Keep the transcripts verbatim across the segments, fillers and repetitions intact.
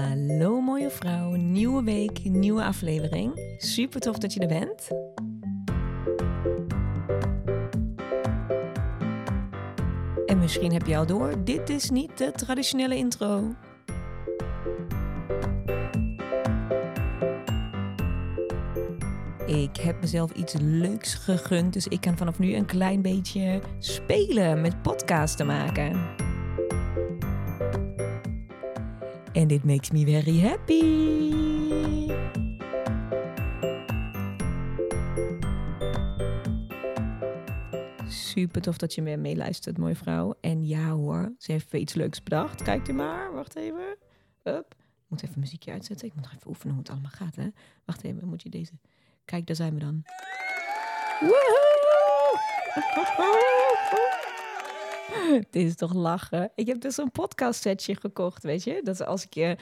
Hallo mooie vrouw, nieuwe week, nieuwe aflevering. Super tof dat je er bent. En misschien heb je al door, dit is niet de traditionele intro. Ik heb mezelf iets leuks gegund, dus ik kan vanaf nu een klein beetje spelen met podcasts te maken. En dit makes me very happy. Super tof dat je me meeluistert, mooie vrouw. En ja hoor, ze heeft weer iets leuks bedacht. Kijk er maar, wacht even. Up. Ik moet even muziekje uitzetten. Ik moet nog even oefenen hoe het allemaal gaat, hè. Wacht even, moet je deze... Kijk, daar zijn we dan. Woehoe! Het is toch lachen. Ik heb dus een podcast setje gekocht, weet je. Dat als ik je,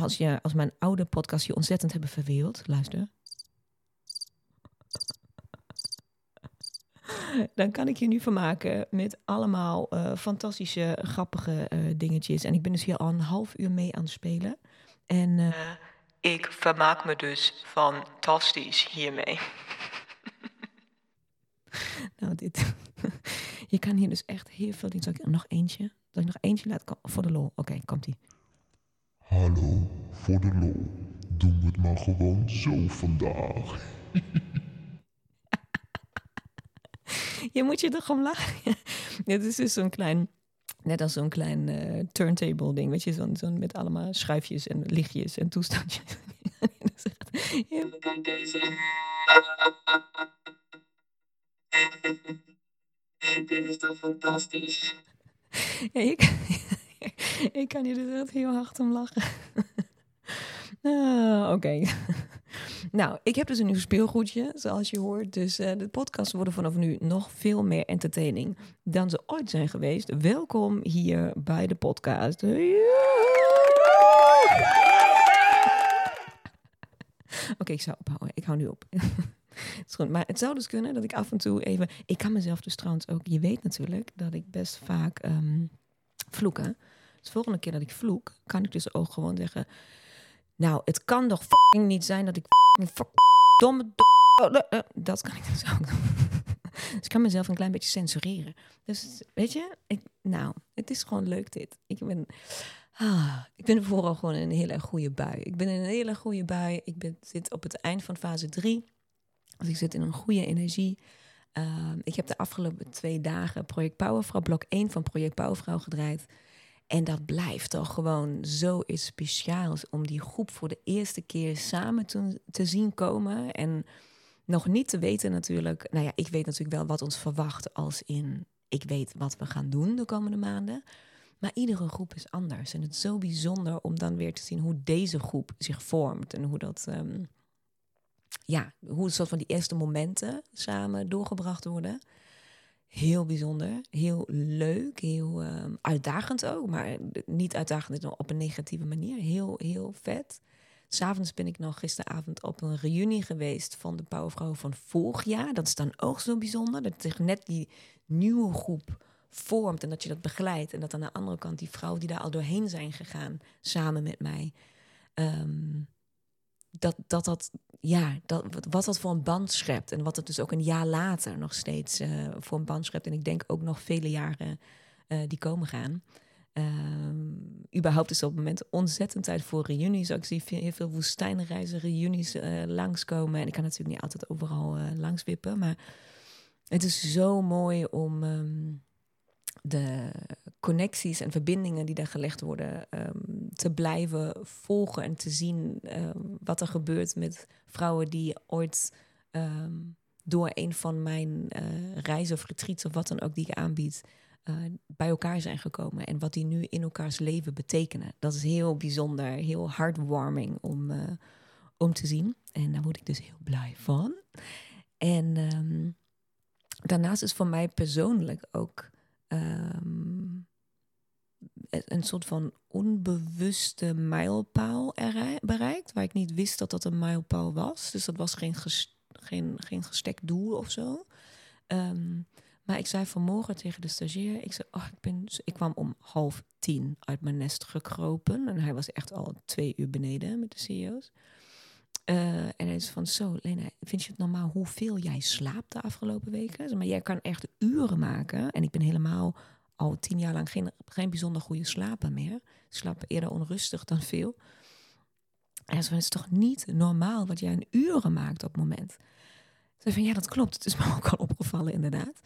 als je, als mijn oude podcast je ontzettend hebben verveeld. Luister. Dan kan ik je nu vermaken met allemaal uh, fantastische, grappige uh, dingetjes. En ik ben dus hier al een half uur mee aan het spelen. En uh, ik vermaak me dus fantastisch hiermee. Nou, dit... Je kan hier dus echt heel veel dingen. Zal ik nog eentje? Zal ik nog eentje laten komen? Voor de lol. Oké, okay, komt-ie. Hallo, voor de lol. Doen we het maar gewoon zo vandaag. Je moet je toch om lachen? Dit is dus zo'n klein... Net als zo'n klein uh, turntable ding. Weet je, zo'n, zo'n met allemaal schuifjes en lichtjes en toestandjes. En dit is toch fantastisch? Ja, ik, ik kan hier dus echt heel hard om lachen. Ah, Oké. Okay. Nou, ik heb dus een nieuw speelgoedje, zoals je hoort. Dus uh, de podcasts worden vanaf nu nog veel meer entertaining dan ze ooit zijn geweest. Welkom hier bij de podcast. Oké, okay, ik zou ophouden. Ik hou nu op. Het is goed. Maar het zou dus kunnen dat ik af en toe even... Ik kan mezelf dus trouwens ook... Je weet natuurlijk dat ik best vaak um, vloeken. Dus de volgende keer dat ik vloek, kan ik dus ook gewoon zeggen... Nou, het kan toch f***ing niet zijn dat ik f***ing f***ing domme... Do- dat kan ik dus ook doen. Dus ik kan mezelf een klein beetje censureren. Dus weet je, ik, nou, het is gewoon leuk dit. Ik ben... Ah, ik ben vooral gewoon in een hele goede bui. Ik ben in een hele goede bui. Ik ben, zit op het eind van fase drie. Dus ik zit in een goede energie. Uh, ik heb de afgelopen twee dagen Project Powervrouw, blok één van Project Bouwvrouw gedraaid. En dat blijft toch gewoon zo iets speciaals om die groep voor de eerste keer samen te, te zien komen. En nog niet te weten natuurlijk... Nou ja, ik weet natuurlijk wel wat ons verwacht als in... Ik weet wat we gaan doen de komende maanden. Maar iedere groep is anders. En het is zo bijzonder om dan weer te zien hoe deze groep zich vormt. En hoe dat... Um, Ja, hoe een soort van die eerste momenten samen doorgebracht worden. Heel bijzonder, heel leuk, heel uh, uitdagend ook. Maar niet uitdagend op een negatieve manier. Heel, heel vet. 'S Avonds ben ik nog gisteravond op een reunie geweest van de Powervrouw van vorig jaar. Dat is dan ook zo bijzonder. Dat zich net die nieuwe groep vormt en dat je dat begeleidt. En dat aan de andere kant die vrouwen die daar al doorheen zijn gegaan samen met mij... Um, Dat dat, dat, ja, dat wat dat voor een band schept. En wat het dus ook een jaar later nog steeds uh, voor een band schept. En ik denk ook nog vele jaren uh, die komen gaan. Uh, überhaupt is op het moment ontzettend tijd voor reunies. Ik zie heel veel woestijnreizen, reunies uh, langskomen. En ik kan natuurlijk niet altijd overal uh, langswippen. Maar het is zo mooi om um, de connecties en verbindingen die daar gelegd worden... Um, te blijven volgen en te zien uh, wat er gebeurt met vrouwen die ooit um, door een van mijn uh, reizen of retreats of wat dan ook die ik aanbied uh, bij elkaar zijn gekomen en wat die nu in elkaars leven betekenen. Dat is heel bijzonder, heel heartwarming om, uh, om te zien. En daar word ik dus heel blij van. En um, daarnaast is voor mij persoonlijk ook... Um, een soort van onbewuste mijlpaal bereikt... waar ik niet wist dat dat een mijlpaal was. Dus dat was geen, ges- geen, geen gestekt doel of zo. Um, Maar ik zei vanmorgen tegen de stagiair, ik zei, oh, ik, ben, ik kwam om half tien uit mijn nest gekropen. En hij was echt al twee uur beneden met de C E O's. Uh, en hij is van, zo Lena, vind je het normaal hoeveel jij slaapt de afgelopen weken? Maar jij kan echt uren maken. En ik ben helemaal al tien jaar lang geen, geen bijzonder goede slaper meer. Ik slaap eerder onrustig dan veel. En hij is van, het is toch niet normaal wat jij in uren maakt op het moment? Ze van, ja, dat klopt. Het is me ook al opgevallen, inderdaad.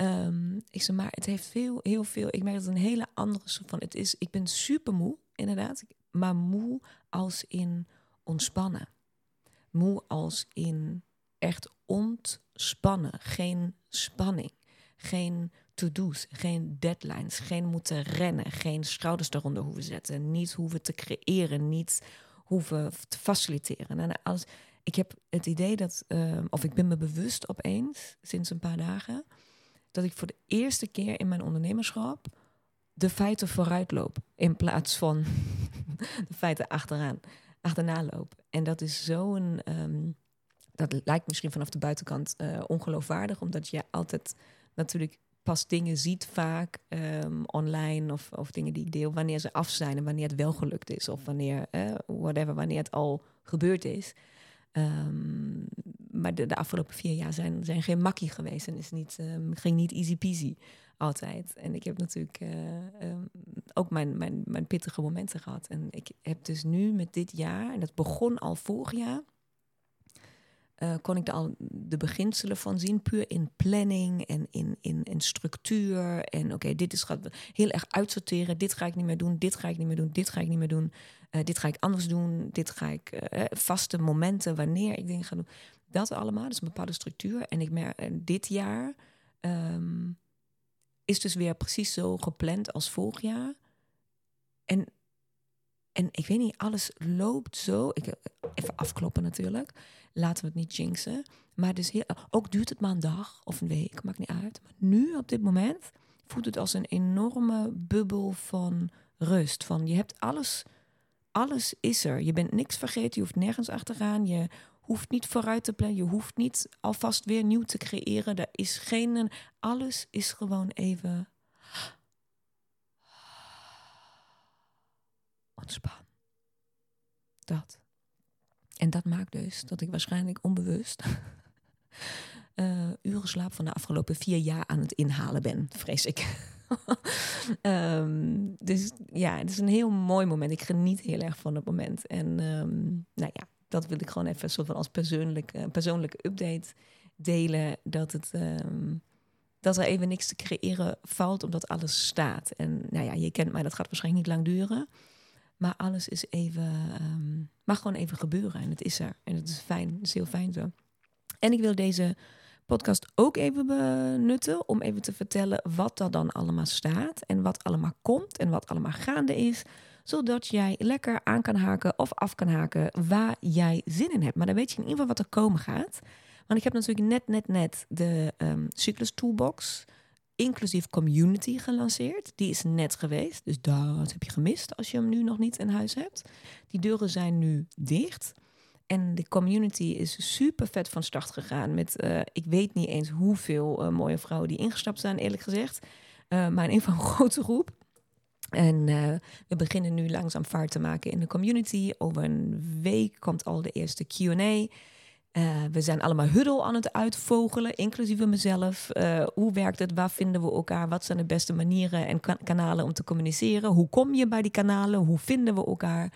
Um, ik zei, maar het heeft veel, heel veel... Ik merk dat het een hele andere soort van... Het is, ik ben super moe, inderdaad. Maar moe als in ontspannen. Moe als in echt ontspannen. Geen spanning. Geen to-do's. Geen deadlines. Geen moeten rennen. Geen schouders eronder hoeven zetten. Niet hoeven te creëren. Niet hoeven te faciliteren. En als... Ik heb het idee dat, uh, of ik ben me bewust opeens, sinds een paar dagen, dat ik voor de eerste keer in mijn ondernemerschap de feiten vooruit loop. In plaats van de feiten achteraan, achterna loop. En dat is zo'n, um, dat lijkt misschien vanaf de buitenkant uh, ongeloofwaardig, omdat je altijd natuurlijk pas dingen ziet vaak um, online of, of dingen die ik deel, wanneer ze af zijn en wanneer het wel gelukt is. Of wanneer, eh, whatever, wanneer het al gebeurd is. Um, maar de, de afgelopen vier jaar zijn, zijn geen makkie geweest. En is niet, um, ging niet easy peasy altijd. En ik heb natuurlijk uh, um, ook mijn, mijn, mijn pittige momenten gehad. En ik heb dus nu met dit jaar, en dat begon al vorig jaar... Uh, kon ik er al de beginselen van zien, puur in planning en in, in, in structuur. En oké, okay, dit is gaat heel erg uitsorteren. Dit ga ik niet meer doen, dit ga ik niet meer doen, dit ga ik niet meer doen. Uh, dit ga ik anders doen, dit ga ik... Uh, vaste momenten, wanneer ik dingen ga doen. Dat allemaal, dus een bepaalde structuur. En ik merk, uh, dit jaar um, is dus weer precies zo gepland als vorig jaar. En, en ik weet niet, alles loopt zo... Ik, even afkloppen natuurlijk... Laten we het niet jinxen. Maar dus heel, ook duurt het maar een dag of een week. Maakt niet uit. Maar nu, op dit moment, voelt het als een enorme bubbel van rust. Van je hebt alles. Alles is er. Je bent niks vergeten. Je hoeft nergens achteraan. Je hoeft niet vooruit te plannen. Je hoeft niet alvast weer nieuw te creëren. Er is geen... Alles is gewoon even... Ontspan. Dat. En dat maakt dus dat ik waarschijnlijk onbewust uh, uren slaap van de afgelopen vier jaar aan het inhalen ben, vrees ik. um, dus ja, het is een heel mooi moment. Ik geniet heel erg van het moment. En um, nou ja, dat wil ik gewoon even soort van als persoonlijke, persoonlijke update delen. Dat, het, um, dat er even niks te creëren valt, omdat alles staat. En nou ja, je kent mij, dat gaat waarschijnlijk niet lang duren. Maar alles is even, um, mag gewoon even gebeuren. En het is er. En het is fijn. Het is heel fijn zo. En ik wil deze podcast ook even benutten om even te vertellen wat er dan allemaal staat. En wat allemaal komt. En wat allemaal gaande is. Zodat jij lekker aan kan haken of af kan haken waar jij zin in hebt. Maar dan weet je in ieder geval wat er komen gaat. Want ik heb natuurlijk net, net, net de um, Cyclus Toolbox... inclusief community gelanceerd. Die is net geweest, dus dat heb je gemist... als je hem nu nog niet in huis hebt. Die deuren zijn nu dicht. En de community is super vet van start gegaan... met uh, ik weet niet eens hoeveel uh, mooie vrouwen die ingestapt zijn... eerlijk gezegd, uh, maar in ieder geval een grote groep. En uh, we beginnen nu langzaam vaart te maken in de community. Over een week komt al de eerste Q en A... Uh, we zijn allemaal huddle aan het uitvogelen, inclusief mezelf. Uh, hoe werkt het? Waar vinden we elkaar? Wat zijn de beste manieren en kan- kanalen om te communiceren? Hoe kom je bij die kanalen? Hoe vinden we elkaar?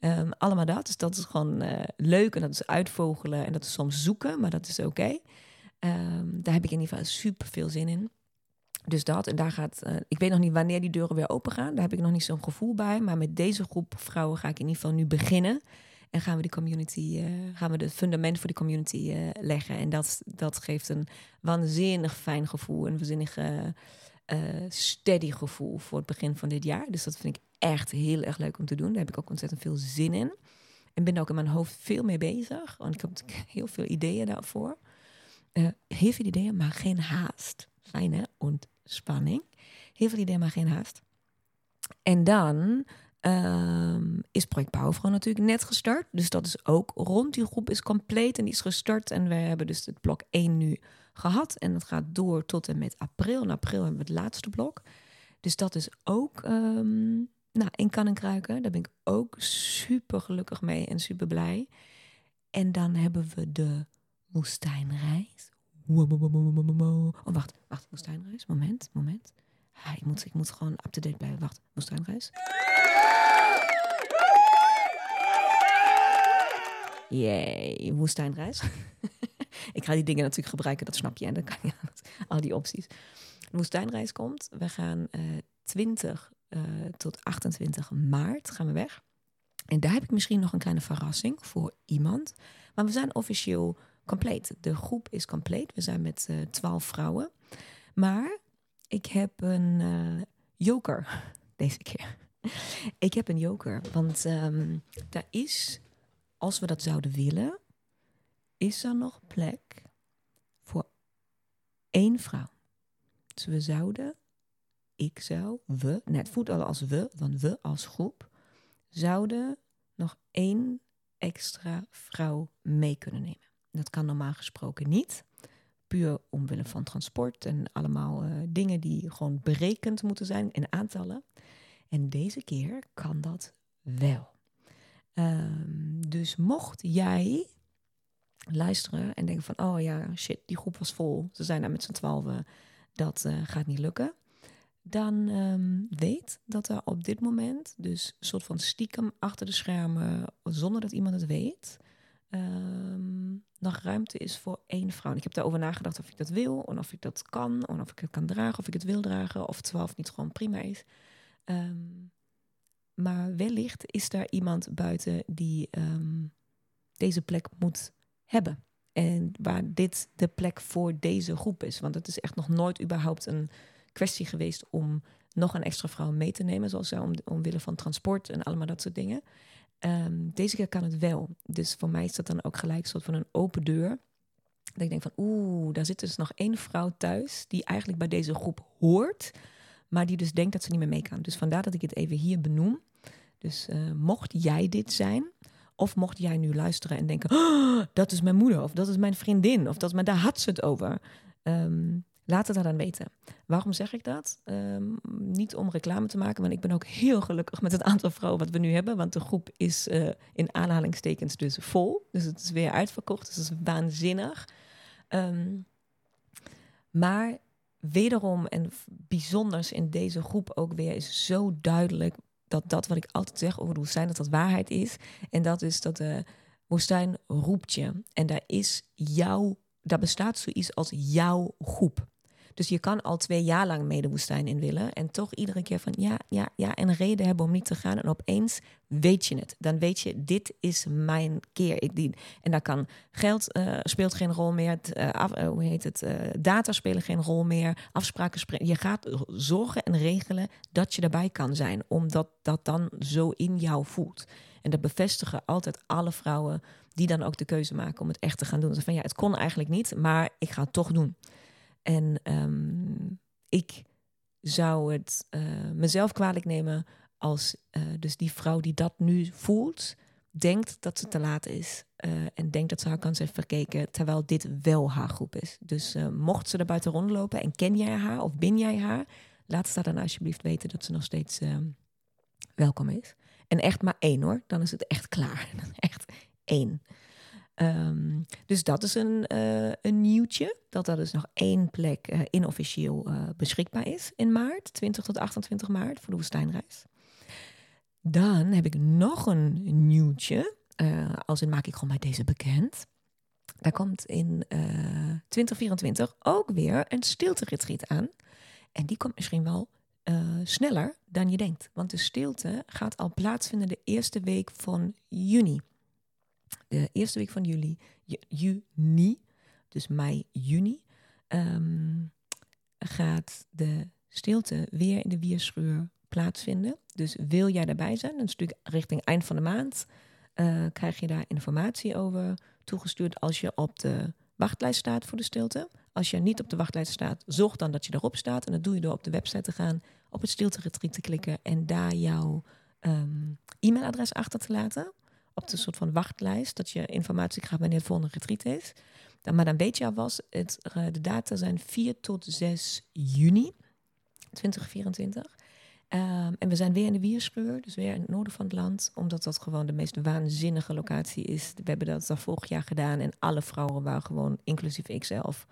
Um, allemaal dat. Dus dat is gewoon uh, leuk en dat is uitvogelen en dat is soms zoeken, maar dat is oké. Okay. Um, daar heb ik in ieder geval super veel zin in. Dus dat, en daar gaat... Uh, ik weet nog niet wanneer die deuren weer open gaan. Daar heb ik nog niet zo'n gevoel bij. Maar met deze groep vrouwen ga ik in ieder geval nu beginnen... En gaan we die community, uh, gaan we het fundament voor die community uh, leggen. En dat, dat geeft een waanzinnig fijn gevoel. Een waanzinnig uh, steady gevoel voor het begin van dit jaar. Dus dat vind ik echt heel erg leuk om te doen. Daar heb ik ook ontzettend veel zin in. En ben daar ook in mijn hoofd veel mee bezig. Want ik heb natuurlijk heel veel ideeën daarvoor. Uh, heel veel ideeën, maar geen haast. Fijn hè? Ontspanning. Heel veel ideeën, maar geen haast. En dan... Um, is Project Bouwvrouw natuurlijk net gestart. Dus dat is ook rond. Die groep is compleet en die is gestart. En we hebben dus het blok één nu gehad. En dat gaat door tot en met april. In april hebben we het laatste blok. Dus dat is ook um, nou, in kan en kruiken. Daar ben ik ook super gelukkig mee en super blij. En dan hebben we de woestijnreis. Oh, wacht, wacht, woestijnreis. Moment, moment. Ah, ik, moet, ik moet gewoon up-to-date blijven. Wacht, woestijnreis. Yay, woestijnreis. Ik ga die dingen natuurlijk gebruiken, dat snap je. En dan kan je al die opties. De woestijnreis komt. We gaan uh, twintig tot achtentwintig maart gaan we weg. En daar heb ik misschien nog een kleine verrassing voor iemand. Maar we zijn officieel compleet. De groep is compleet. We zijn met uh, twaalf vrouwen. Maar ik heb een uh, joker deze keer. Ik heb een joker. Want um, daar is, als we dat zouden willen, is er nog plek voor één vrouw. Dus we zouden, ik zou, we, net voelt al als we, want we als groep, zouden nog één extra vrouw mee kunnen nemen. Dat kan normaal gesproken niet. Puur omwille van transport en allemaal uh, dingen die gewoon berekend moeten zijn in aantallen. En deze keer kan dat wel. Um, dus mocht jij luisteren en denken van, oh ja, shit, die groep was vol. Ze zijn daar met z'n twaalfen. Dat uh, gaat niet lukken. Dan um, weet dat er op dit moment, dus een soort van stiekem achter de schermen, zonder dat iemand het weet, um, nog ruimte is voor één vrouw. En ik heb daarover nagedacht of ik dat wil, en of ik dat kan, en of ik het kan dragen, of ik het wil dragen, of twaalf niet gewoon prima is. Um, maar wellicht is daar iemand buiten die um, deze plek moet hebben. En waar dit de plek voor deze groep is. Want het is echt nog nooit überhaupt een kwestie geweest om nog een extra vrouw mee te nemen. Zoals om, omwille van transport en allemaal dat soort dingen. Um, deze keer kan het wel. Dus voor mij is dat dan ook gelijk een soort van een open deur. Dat ik denk van oeh, daar zit dus nog één vrouw thuis die eigenlijk bij deze groep hoort. Maar die dus denkt dat ze niet meer mee kan. Dus vandaar dat ik het even hier benoem. Dus uh, mocht jij dit zijn, of mocht jij nu luisteren en denken, oh, dat is mijn moeder, of dat is mijn vriendin, of dat, maar daar had ze het over. Um, laat het haar dan weten. Waarom zeg ik dat? Um, niet om reclame te maken, want ik ben ook heel gelukkig met het aantal vrouwen wat we nu hebben, want de groep is uh, in aanhalingstekens dus vol. Dus het is weer uitverkocht, dus dat is waanzinnig. Um, maar wederom, en bijzonders in deze groep ook weer, is zo duidelijk dat dat wat ik altijd zeg over de woestijn, dat dat waarheid is. En dat is dat de woestijn roept je. En daar is jouw, daar bestaat zoiets als jouw groep. Dus je kan al twee jaar lang mee de woestijn in willen. En toch iedere keer van ja, ja, ja. En reden hebben om niet te gaan. En opeens weet je het. Dan weet je, dit is mijn keer. Ik die, en daar kan geld uh, speelt geen rol meer. Het, uh, af, uh, hoe heet het? Uh, data spelen geen rol meer. Afspraken spelen. Je gaat zorgen en regelen dat je daarbij kan zijn. Omdat dat dan zo in jou voelt. En dat bevestigen altijd alle vrouwen die dan ook de keuze maken om het echt te gaan doen. Dus van ja, het kon eigenlijk niet, maar ik ga het toch doen. En um, ik zou het uh, mezelf kwalijk nemen als uh, dus die vrouw die dat nu voelt, denkt dat ze te laat is. Uh, en denkt dat ze haar kans heeft verkeken, terwijl dit wel haar groep is. Dus uh, mocht ze er buiten rondlopen en ken jij haar of ben jij haar, laat ze dan alsjeblieft weten dat ze nog steeds uh, welkom is. En echt maar één hoor, dan is het echt klaar. Echt één. Um, dus dat is een, uh, een nieuwtje. Dat er dus nog één plek uh, inofficieel uh, beschikbaar is in maart. twintig tot achtentwintig maart voor de woestijnreis. Dan heb ik nog een nieuwtje. Uh, als in maak ik gewoon bij deze bekend. Daar komt in uh, twintig vierentwintig ook weer een stilte-retreat aan. En die komt misschien wel uh, sneller dan je denkt. Want de stilte gaat al plaatsvinden de eerste week van juni. De eerste week van juli, juni, dus mei, juni, um, gaat de stilte weer in de Wierscheur plaatsvinden. Dus wil jij daarbij zijn, dat is natuurlijk richting eind van de maand, uh, krijg je daar informatie over toegestuurd als je op de wachtlijst staat voor de stilte. Als je niet op de wachtlijst staat, zorg dan dat je erop staat. En dat doe je door op de website te gaan, op het stilte-retreat te klikken en daar jouw um, e-mailadres achter te laten. Op de soort van wachtlijst, dat je informatie krijgt wanneer het volgende retreat is. Dan, maar dan weet je alvast, het, uh, de data zijn vier tot zes juni tweeduizend vierentwintig. Um, en we zijn weer in de Wierscheur, dus weer in het noorden van het land. Omdat dat gewoon de meest waanzinnige locatie is. We hebben dat al vorig jaar gedaan. En alle vrouwen waren gewoon, inclusief ikzelf,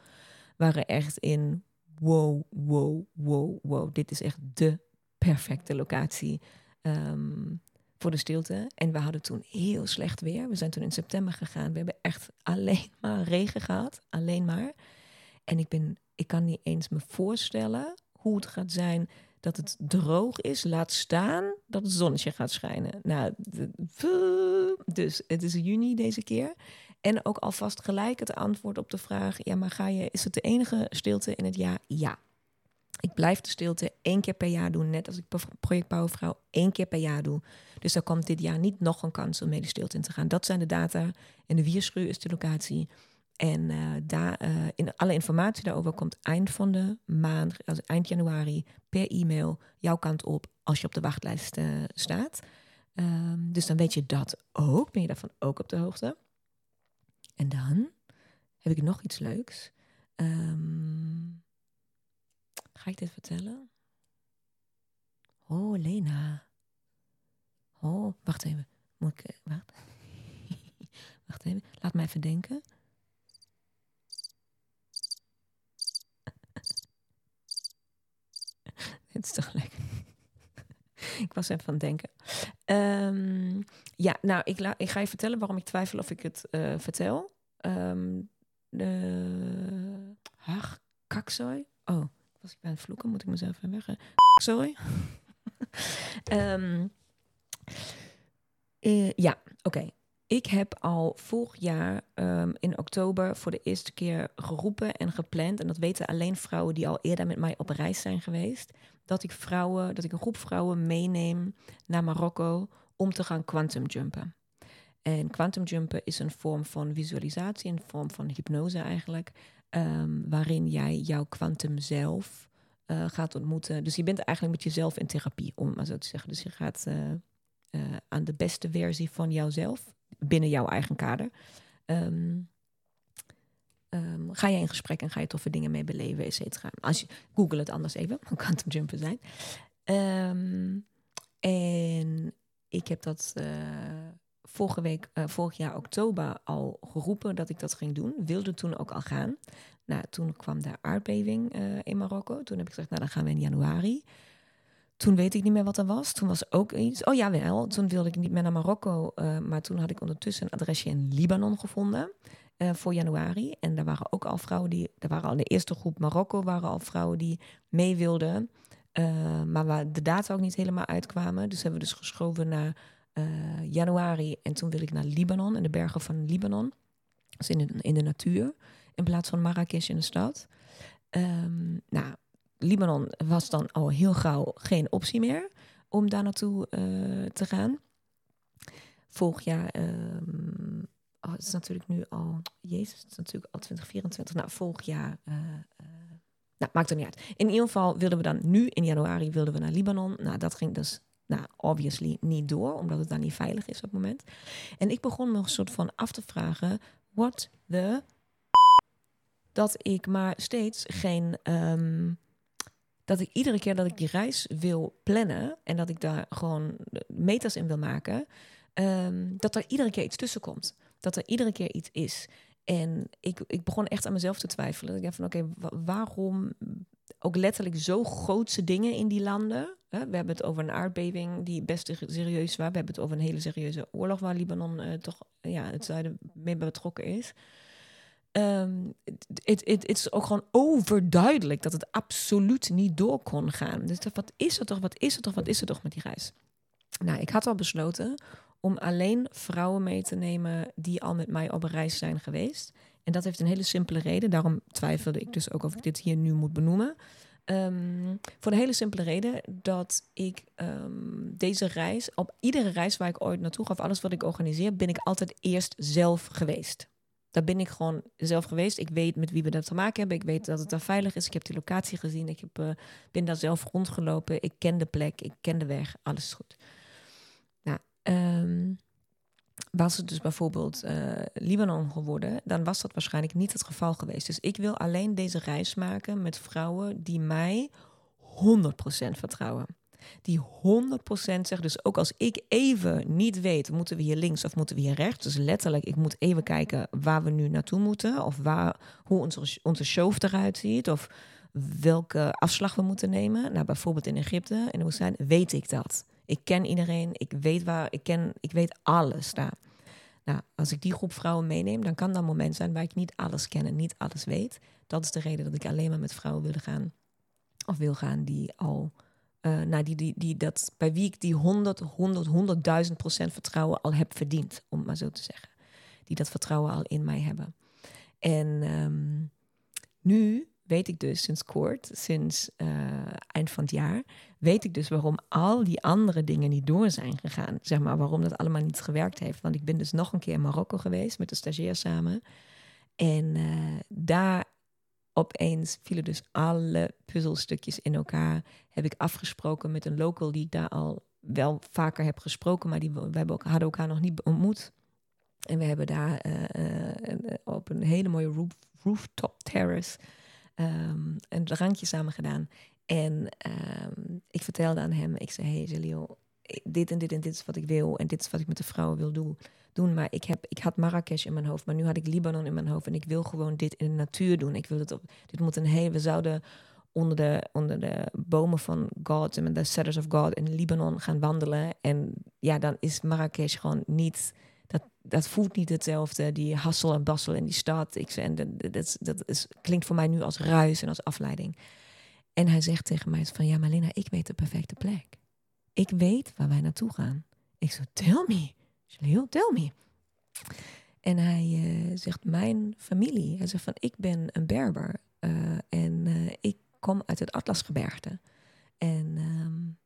waren echt in... wow, wow, wow, wow. Dit is echt de perfecte locatie um, voor de stilte. En we hadden toen heel slecht weer. We zijn toen in september gegaan. We hebben echt alleen maar regen gehad. Alleen maar. En ik, ben, ik kan niet eens me voorstellen hoe het gaat zijn... dat het droog is, laat staan, dat het zonnetje gaat schijnen. Nou, dus het is juni deze keer. En ook alvast gelijk het antwoord op de vraag... ja, maar ga je, is het de enige stilte in het jaar? Ja. Ik blijf de stilte één keer per jaar doen... net als ik Project Bouwvrouw één keer per jaar doe. Dus er komt dit jaar niet nog een kans om mee de stilte in te gaan. Dat zijn de data. En de Wierscheur is de locatie... En uh, daar, uh, in alle informatie daarover komt eind van de maand, also eind januari, per e-mail jouw kant op als je op de wachtlijst uh, staat. Um, dus dan weet je dat ook, ben je daarvan ook op de hoogte. En dan heb ik nog iets leuks. Um, ga ik dit vertellen? Oh, Lena. Oh, wacht even. Moet ik, wacht. wacht even, laat mij even denken. Het is toch lekker. Ik was even aan het denken. Um, ja, nou, ik, la- ik ga je vertellen waarom ik twijfel of ik het uh, vertel. Um, de... Ach, kakzooi. Oh, was ik bij het vloeken? Moet ik mezelf even weg? Kakzooi. um, uh, ja, oké. Okay. Ik heb al vorig jaar um, in oktober voor de eerste keer geroepen en gepland... en dat weten alleen vrouwen die al eerder met mij op reis zijn geweest... dat ik, vrouwen, dat ik een groep vrouwen meeneem naar Marokko om te gaan quantum jumpen. En quantum jumpen is een vorm van visualisatie, een vorm van hypnose eigenlijk... Um, waarin jij jouw quantum zelf uh, gaat ontmoeten. Dus je bent eigenlijk met jezelf in therapie, om maar zo te zeggen. Dus je gaat uh, uh, aan de beste versie van jouzelf... binnen jouw eigen kader, um, um, ga je in gesprek en ga je toffe dingen mee beleven, et cetera. Als je, Google het anders even, dan kan het een jumper zijn. Um, en ik heb dat uh, vorige week, uh, vorig jaar oktober al geroepen dat ik dat ging doen. Wilde toen ook al gaan. Nou, toen kwam de aardbeving uh, in Marokko. Toen heb ik gezegd, nou dan gaan we in januari... Toen weet ik niet meer wat er was. Toen was ook iets... Oh ja, wel. Toen wilde ik niet meer naar Marokko. Uh, maar toen had ik ondertussen een adresje in Libanon gevonden. Uh, voor januari. En daar waren ook al vrouwen die... Er waren al in de eerste groep Marokko... waren al vrouwen die mee wilden. Uh, maar waar de data ook niet helemaal uitkwamen. Dus hebben we dus geschoven naar uh, januari. En toen wilde ik naar Libanon. En de bergen van Libanon. Dus in de, in de natuur. In plaats van Marrakesh in de stad. Um, nou... Libanon was dan al heel gauw geen optie meer om daar naartoe uh, te gaan. Vorig jaar, um, oh, het is natuurlijk nu al, jezus, het is natuurlijk al twintig vierentwintig. Nou, vorig jaar, uh, uh, nou, maakt het niet uit. In ieder geval wilden we dan nu, in januari, wilden we naar Libanon. Nou, dat ging dus, nou, obviously niet door, omdat het daar niet veilig is op het moment. En ik begon me een soort van af te vragen, what the... dat ik maar steeds geen... Um, dat ik iedere keer dat ik die reis wil plannen... en dat ik daar gewoon meters in wil maken... Um, dat er iedere keer iets tussen komt. Dat er iedere keer iets is. En ik, ik begon echt aan mezelf te twijfelen. Ik dacht van, oké, okay, waarom ook letterlijk zo grootse dingen in die landen? We hebben het over een aardbeving die best serieus was. We hebben het over een hele serieuze oorlog... waar Libanon uh, toch ja, het zuiden mee betrokken is... Um, het, het, het is ook gewoon overduidelijk dat het absoluut niet door kon gaan. Dus wat is er toch, wat is er toch, wat is er toch met die reis? Nou, ik had al besloten om alleen vrouwen mee te nemen die al met mij op reis zijn geweest. En dat heeft een hele simpele reden. Daarom twijfelde ik dus ook of ik dit hier nu moet benoemen. Um, voor de hele simpele reden dat ik um, deze reis, op iedere reis waar ik ooit naartoe ga, of alles wat ik organiseer, ben ik altijd eerst zelf geweest. Daar ben ik gewoon zelf geweest. Ik weet met wie we dat te maken hebben. Ik weet dat het daar veilig is. Ik heb die locatie gezien. Ik heb, uh, ben daar zelf rondgelopen. Ik ken de plek. Ik ken de weg. Alles is goed. Nou, um, was het dus bijvoorbeeld uh, Libanon geworden, dan was dat waarschijnlijk niet het geval geweest. Dus ik wil alleen deze reis maken met vrouwen die mij honderd procent vertrouwen. Die honderd procent zeggen, dus ook als ik even niet weet, moeten we hier links of moeten we hier rechts? Dus letterlijk, ik moet even kijken waar we nu naartoe moeten of waar, hoe onze, onze show eruit ziet of welke afslag we moeten nemen. Nou, bijvoorbeeld in Egypte, in Woestijn, weet ik dat. Ik ken iedereen, ik weet waar, ik ken, ik weet alles daar. Nou, als ik die groep vrouwen meeneem, dan kan dat een moment zijn waar ik niet alles ken en niet alles weet. Dat is de reden dat ik alleen maar met vrouwen wilde gaan of wil gaan die al, uh, nou die, die, die dat bij wie ik die honderd, honderd, honderdduizend procent vertrouwen al heb verdiend, om maar zo te zeggen, die dat vertrouwen al in mij hebben. En um, nu. weet ik dus sinds kort, sinds uh, eind van het jaar... weet ik dus waarom al die andere dingen niet door zijn gegaan. Zeg maar, waarom dat allemaal niet gewerkt heeft. Want ik ben dus nog een keer in Marokko geweest met de stagiair samen. En uh, daar opeens vielen dus alle puzzelstukjes in elkaar. Heb ik afgesproken met een local die ik daar al wel vaker heb gesproken... maar die we hebben ook, hadden elkaar nog niet ontmoet. En we hebben daar uh, uh, op een hele mooie roof, rooftop terrace... Um, een drankje samen gedaan. En um, ik vertelde aan hem, ik zei, hey Zelil, dit en dit en dit is wat ik wil. En dit is wat ik met de vrouwen wil doen. doen. Maar ik, heb, ik had Marrakesh in mijn hoofd, maar nu had ik Libanon in mijn hoofd. En ik wil gewoon dit in de natuur doen. Ik wil het op, dit moet een hele, we zouden onder de, onder de bomen van God, de Cedars of God in Libanon gaan wandelen. En ja, dan is Marrakesh gewoon niet... Dat, dat voelt niet hetzelfde, die hassel en bassel in die stad. Ik zei, en dat, dat, dat is, klinkt voor mij nu als ruis en als afleiding. En hij zegt tegen mij van, ja, maar Lena, ik weet de perfecte plek. Ik weet waar wij naartoe gaan. Ik zo, tell me, Zelil, tell me. En hij uh, zegt, mijn familie. Hij zegt van, ik ben een Berber. Uh, en uh, ik kom uit het Atlasgebergte. En um,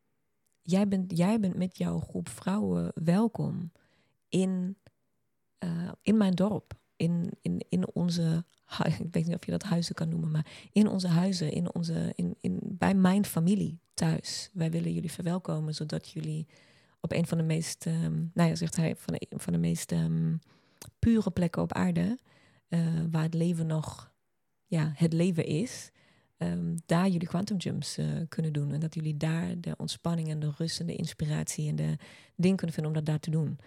jij, bent, jij bent met jouw groep vrouwen welkom... In, uh, in mijn dorp, in, in, in onze... Ik weet niet of je dat huizen kan noemen, maar in onze huizen, in onze, in, in, bij mijn familie thuis. Wij willen jullie verwelkomen, zodat jullie op een van de meest... Um, nou ja, zegt hij, van de, van de meest um, pure plekken op aarde, uh, waar het leven nog ja, het leven is, um, daar jullie quantum jumps uh, kunnen doen. En dat jullie daar de ontspanning en de rust en de inspiratie en de ding kunnen vinden om dat daar te doen.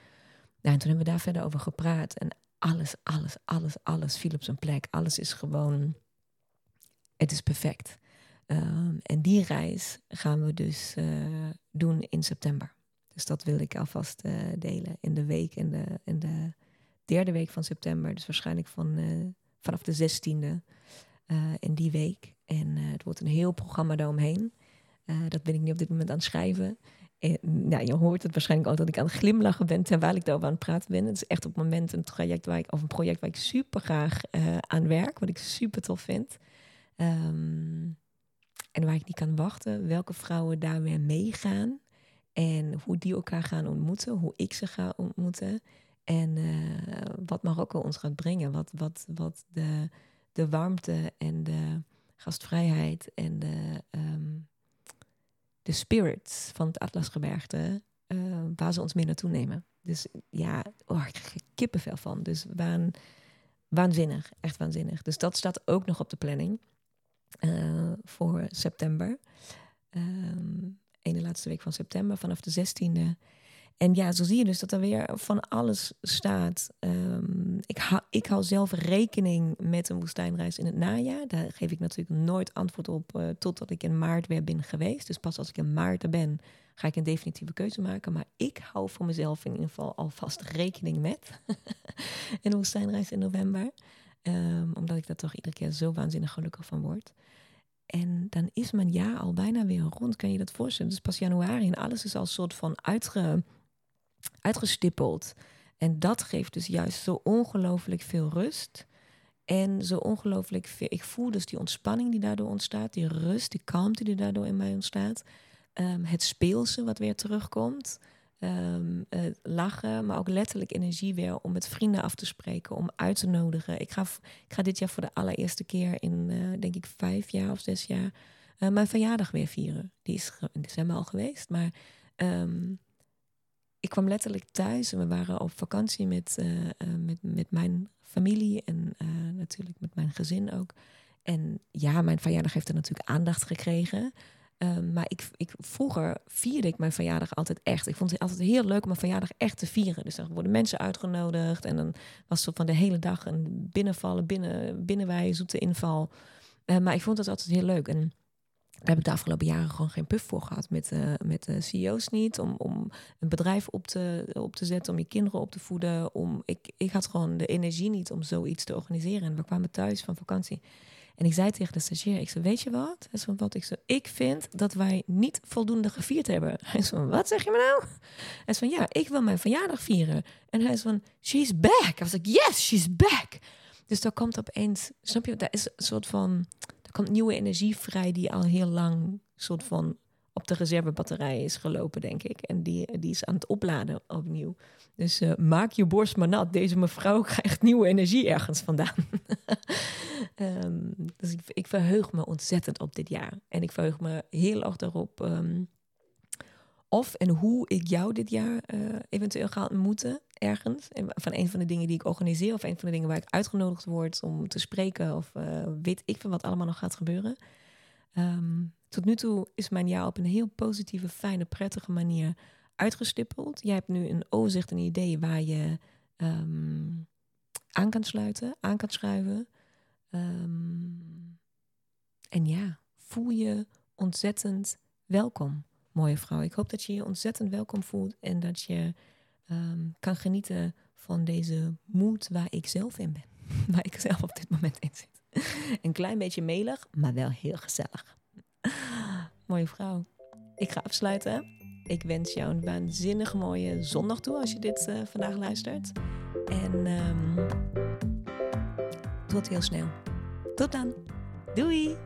Nou, en toen hebben we daar verder over gepraat. En alles, alles, alles, alles viel op zijn plek. Alles is gewoon... Het is perfect. Um, en die reis gaan we dus uh, doen in september. Dus dat wil ik alvast uh, delen. In de week, in de, in de derde week van september. Dus waarschijnlijk van, uh, vanaf de zestiende uh, in die week. En uh, het wordt een heel programma daaromheen. Uh, dat ben ik nu op dit moment aan het schrijven... En, nou, je hoort het waarschijnlijk al dat ik aan het glimlachen ben terwijl ik daarover aan het praten ben. Het is echt op het moment een traject waar ik, of een project waar ik super graag uh, aan werk, wat ik super tof vind. Um, en waar ik niet kan wachten, welke vrouwen daar weer meegaan en hoe die elkaar gaan ontmoeten, hoe ik ze ga ontmoeten en uh, wat Marokko ons gaat brengen, wat, wat, wat de, de warmte en de gastvrijheid en de... Um, de spirits van het Atlasgebergte, uh, waar ze ons mee naartoe nemen. Dus ja, oh, ik krijg kippenvel van. Dus waan, waanzinnig, echt waanzinnig. Dus dat staat ook nog op de planning uh, voor september. Um, ene laatste week van september, vanaf de zestiende. En ja, zo zie je dus dat er weer van alles staat. Um, ik, hou, ik hou zelf rekening met een woestijnreis in het najaar. Daar geef ik natuurlijk nooit antwoord op uh, totdat ik in maart weer ben geweest. Dus pas als ik in maart er ben, ga ik een definitieve keuze maken. Maar ik hou voor mezelf in ieder geval alvast rekening met een woestijnreis in november. Um, omdat ik daar toch iedere keer zo waanzinnig gelukkig van word. En dan is mijn jaar al bijna weer rond. Kan je dat voorstellen? Dus pas januari en alles is al een soort van uitge... uitgestippeld. En dat geeft dus juist zo ongelooflijk veel rust. En zo ongelooflijk veel... Ik voel dus die ontspanning die daardoor ontstaat. Die rust, die kalmte die daardoor in mij ontstaat. Um, het speelse wat weer terugkomt. Um, het lachen, maar ook letterlijk energie weer om met vrienden af te spreken. Om uit te nodigen. Ik ga, ik ga dit jaar voor de allereerste keer in, uh, denk ik, vijf jaar of zes jaar... Uh, mijn verjaardag weer vieren. Die is in december al geweest, maar... Um, ik kwam letterlijk thuis en we waren op vakantie met, uh, uh, met, met mijn familie en uh, natuurlijk met mijn gezin ook. En ja, mijn verjaardag heeft er natuurlijk aandacht gekregen. Uh, maar ik, ik, vroeger vierde ik mijn verjaardag altijd echt. Ik vond het altijd heel leuk om mijn verjaardag echt te vieren. Dus dan worden mensen uitgenodigd. En dan was het van de hele dag een binnenvallen, binnen, binnenwij, zoete inval. Uh, maar ik vond het altijd heel leuk. En daar heb ik de afgelopen jaren gewoon geen puff voor gehad. Met, uh, met de C E O's niet. Om, om een bedrijf op te, op te zetten. Om je kinderen op te voeden. Om, ik, ik had gewoon de energie niet om zoiets te organiseren. En we kwamen thuis van vakantie. En ik zei tegen de stagiair, ik zei, weet je wat? Hij zei, wat? Ik zei, ik vind dat wij niet voldoende gevierd hebben. Hij zei, wat zeg je me nou? Hij zei, ja, ik wil mijn verjaardag vieren. En hij zei, she's back. Hij zei, yes, she's back. Dus daar komt opeens, snap je, daar is een soort van, daar komt nieuwe energie vrij die al heel lang soort van op de reservebatterij is gelopen, denk ik. En die, die is aan het opladen opnieuw. Dus uh, maak je borst maar nat. Deze mevrouw krijgt nieuwe energie ergens vandaan. um, dus ik, ik verheug me ontzettend op dit jaar. En ik verheug me heel erg daarop um, of en hoe ik jou dit jaar uh, eventueel ga ontmoeten ergens. En van een van de dingen die ik organiseer of een van de dingen waar ik uitgenodigd word om te spreken of uh, weet ik van wat allemaal nog gaat gebeuren. Um, Tot nu toe is mijn jaar op een heel positieve, fijne, prettige manier uitgestippeld. Jij hebt nu een overzicht, een idee waar je um, aan kan sluiten, aan kan schuiven. Um, en ja, voel je ontzettend welkom, mooie vrouw. Ik hoop dat je je ontzettend welkom voelt en dat je um, kan genieten van deze moed waar ik zelf in ben. Waar ik zelf op dit moment in zit. Een klein beetje melig, maar wel heel gezellig. Mooie vrouw. Ik ga afsluiten. Ik wens jou een waanzinnig mooie zondag toe als je dit uh, vandaag luistert. En um, tot heel snel. Tot dan. Doei!